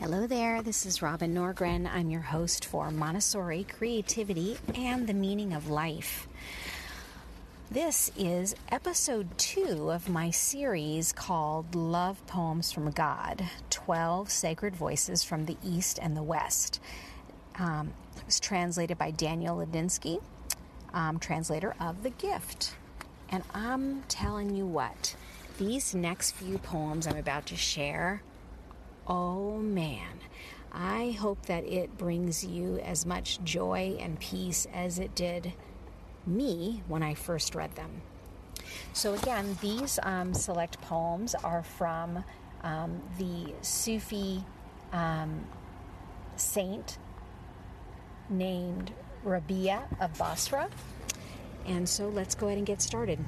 Hello there, this is Robin Norgren. I'm your host for Montessori Creativity and the Meaning of Life. This is episode 2 of my series called Love Poems from God, 12 Sacred Voices from the East and the West. It was translated by Daniel Ladinsky, translator of The Gift. And I'm telling you what, these next few poems I'm about to share, oh man, I hope that it brings you as much joy and peace as it did me when I first read them. So again, these select poems are from the Sufi saint named Rabia of Basra. And so let's go ahead and get started.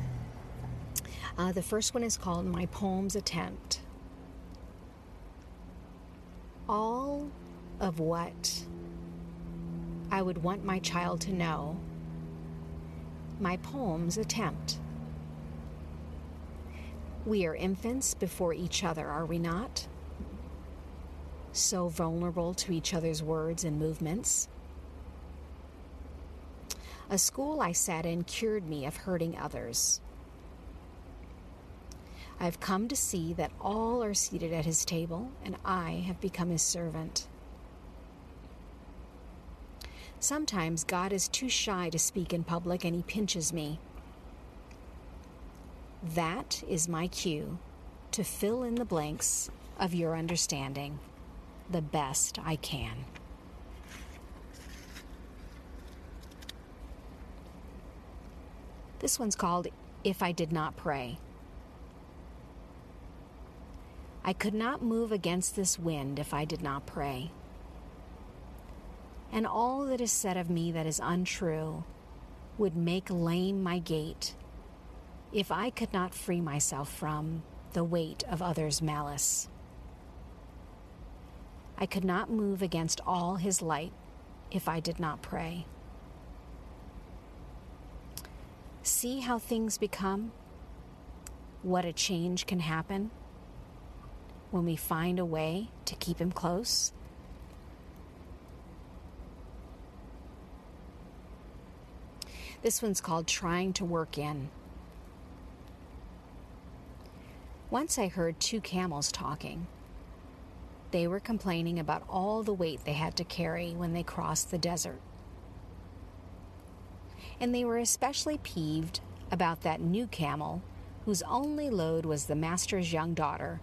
The first one is called My Poem's Attempt. All of what I would want my child to know, my poem's attempt. We are infants before each other, are we not? So vulnerable to each other's words and movements. A school I sat in cured me of hurting others. I've come to see that all are seated at his table, and I have become his servant. Sometimes God is too shy to speak in public, and he pinches me. That is my cue to fill in the blanks of your understanding the best I can. This one's called If I Did Not Pray. I could not move against this wind if I did not pray. And all that is said of me that is untrue would make lame my gait if I could not free myself from the weight of others' malice. I could not move against all his light if I did not pray. See how things become? What a change can happen when we find a way to keep him close. This one's called Trying to Work In. Once I heard two camels talking. They were complaining about all the weight they had to carry when they crossed the desert. And they were especially peeved about that new camel whose only load was the master's young daughter,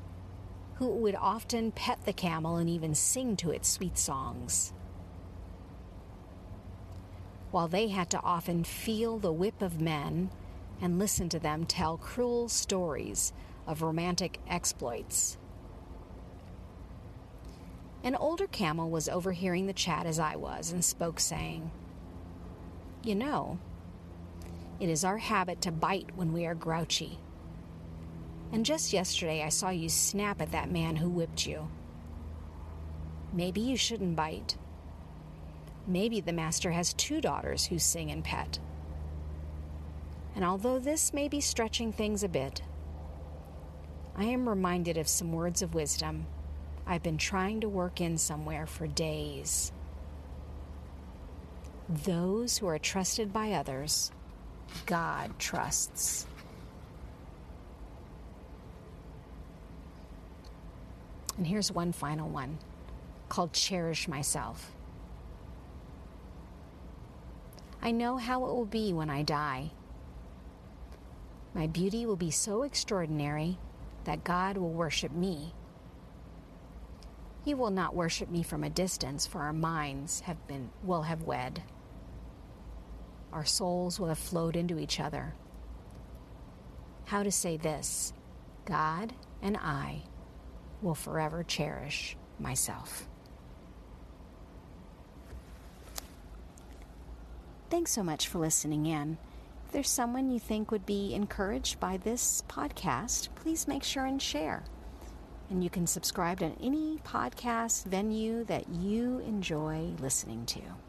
who would often pet the camel and even sing to it sweet songs, while they had to often feel the whip of men and listen to them tell cruel stories of romantic exploits. An older camel was overhearing the chat as I was and spoke, saying, "You know, it is our habit to bite when we are grouchy. And just yesterday I saw you snap at that man who whipped you. Maybe you shouldn't bite. Maybe the master has two daughters who sing and pet. And although this may be stretching things a bit, I am reminded of some words of wisdom I've been trying to work in somewhere for days. Those who are trusted by others, God trusts." And here's one final one called Cherish Myself. I know how it will be when I die. My beauty will be so extraordinary that God will worship me. He will not worship me from a distance, for our minds will have wed. Our souls will have flowed into each other. How to say this, God and I will forever cherish myself. Thanks so much for listening in. If there's someone you think would be encouraged by this podcast, please make sure and share. And you can subscribe to any podcast venue that you enjoy listening to.